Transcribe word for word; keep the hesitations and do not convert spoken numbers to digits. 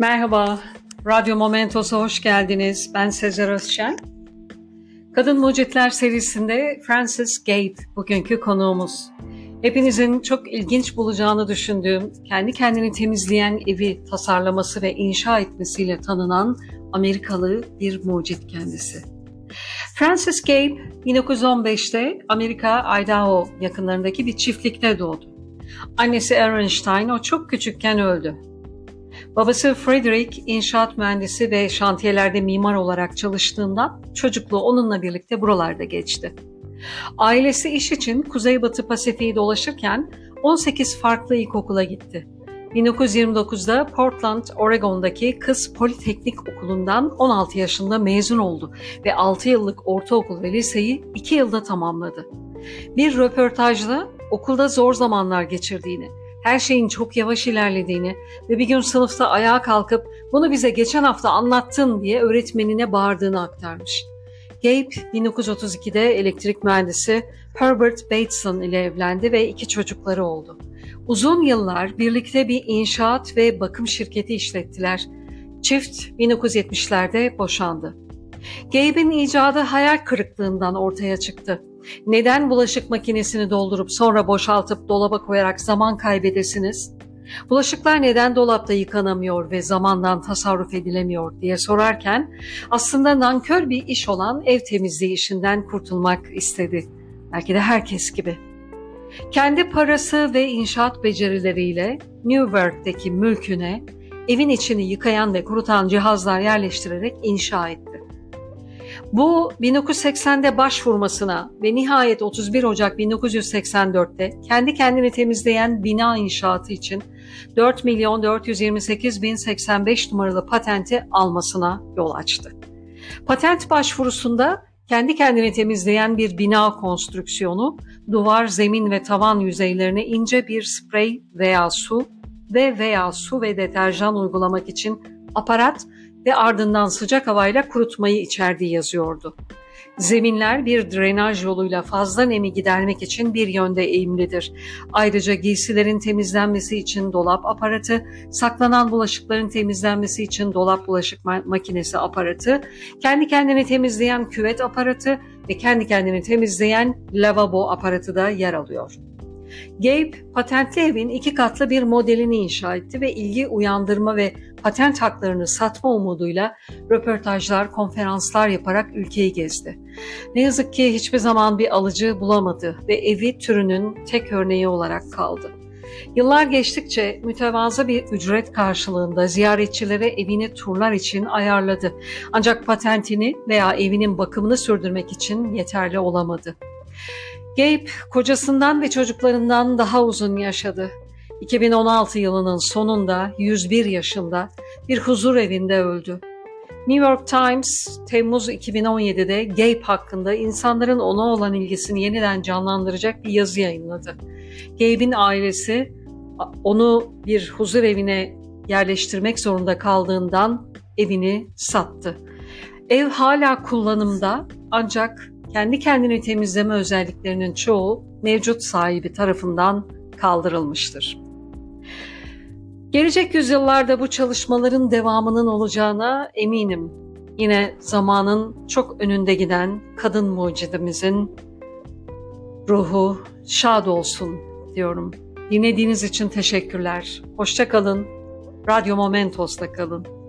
Merhaba, Radyo Momentos'a hoş geldiniz. Ben Sezer Özçen. Kadın Mucitler serisinde Frances Gabe bugünkü konuğumuz. Hepinizin çok ilginç bulacağını düşündüğüm, kendi kendini temizleyen evi tasarlaması ve inşa etmesiyle tanınan Amerikalı bir mucit kendisi. Frances Gabe bin dokuz yüz on beşte Amerika, Idaho yakınlarındaki bir çiftlikte doğdu. Annesi Ernestine o çok küçükken öldü. Babası Frederick inşaat mühendisi ve şantiyelerde mimar olarak çalıştığından çocukluğu onunla birlikte buralarda geçti. Ailesi iş için Kuzeybatı Pasifik'i dolaşırken on sekiz farklı ilkokula gitti. bin dokuz yüz yirmi dokuzda Portland, Oregon'daki Kız Politeknik Okulu'ndan on altı yaşında mezun oldu ve altı yıllık ortaokul ve liseyi iki yılda tamamladı. Bir röportajda okulda zor zamanlar geçirdiğini, her şeyin çok yavaş ilerlediğini ve bir gün sınıfta ayağa kalkıp "Bunu bize geçen hafta anlattın" diye öğretmenine bağırdığını aktarmış. Gabe bin dokuz yüz otuz ikide elektrik mühendisi Herbert Bateson ile evlendi ve iki çocukları oldu. Uzun yıllar birlikte bir inşaat ve bakım şirketi işlettiler. Çift bin dokuz yüz yetmişlerde boşandı. Gabe'in icadı hayal kırıklığından ortaya çıktı. Neden bulaşık makinesini doldurup sonra boşaltıp dolaba koyarak zaman kaybedesiniz? Bulaşıklar neden dolapta yıkanamıyor ve zamandan tasarruf edilemiyor diye sorarken aslında nankör bir iş olan ev temizliği işinden kurtulmak istedi. Belki de herkes gibi. Kendi parası ve inşaat becerileriyle New York'taki mülküne evin içini yıkayan ve kurutan cihazlar yerleştirerek inşa etti. Bu bin dokuz yüz seksende başvurmasına ve nihayet otuz bir Ocak bin dokuz yüz seksen dörtte kendi kendini temizleyen bina inşaatı için dört milyon dört yüz yirmi sekiz bin seksen beş numaralı patenti almasına yol açtı. Patent başvurusunda kendi kendini temizleyen bir bina konstrüksiyonu, duvar, zemin ve tavan yüzeylerine ince bir sprey veya su ve veya su ve deterjan uygulamak için aparat ve ardından sıcak havayla kurutmayı içerdiği yazıyordu. Zeminler bir drenaj yoluyla fazla nemi gidermek için bir yönde eğimlidir. Ayrıca giysilerin temizlenmesi için dolap aparatı, saklanan bulaşıkların temizlenmesi için dolap bulaşık makinesi aparatı, kendi kendini temizleyen küvet aparatı ve kendi kendini temizleyen lavabo aparatı da yer alıyor. Gabe, patentli evin iki katlı bir modelini inşa etti ve ilgi uyandırma ve patent haklarını satma umuduyla röportajlar, konferanslar yaparak ülkeyi gezdi. Ne yazık ki hiçbir zaman bir alıcı bulamadı ve evi türünün tek örneği olarak kaldı. Yıllar geçtikçe mütevazı bir ücret karşılığında ziyaretçilere evini turlar için ayarladı. Ancak patentini veya evinin bakımını sürdürmek için yeterli olamadı. Gabe, kocasından ve çocuklarından daha uzun yaşadı. iki bin on altı yılının sonunda yüz bir yaşında bir huzur evinde öldü. New York Times, Temmuz iki bin on yedide Gabe hakkında insanların ona olan ilgisini yeniden canlandıracak bir yazı yayınladı. Gabe'in ailesi onu bir huzur evine yerleştirmek zorunda kaldığından evini sattı. Ev hala kullanımda, ancak kendi kendini temizleme özelliklerinin çoğu mevcut sahibi tarafından kaldırılmıştır. Gelecek yüzyıllarda bu çalışmaların devamının olacağına eminim. Yine zamanın çok önünde giden kadın mucidimizin ruhu şad olsun diyorum. Dinlediğiniz için teşekkürler. Hoşça kalın. Radyo Momentos'ta kalın.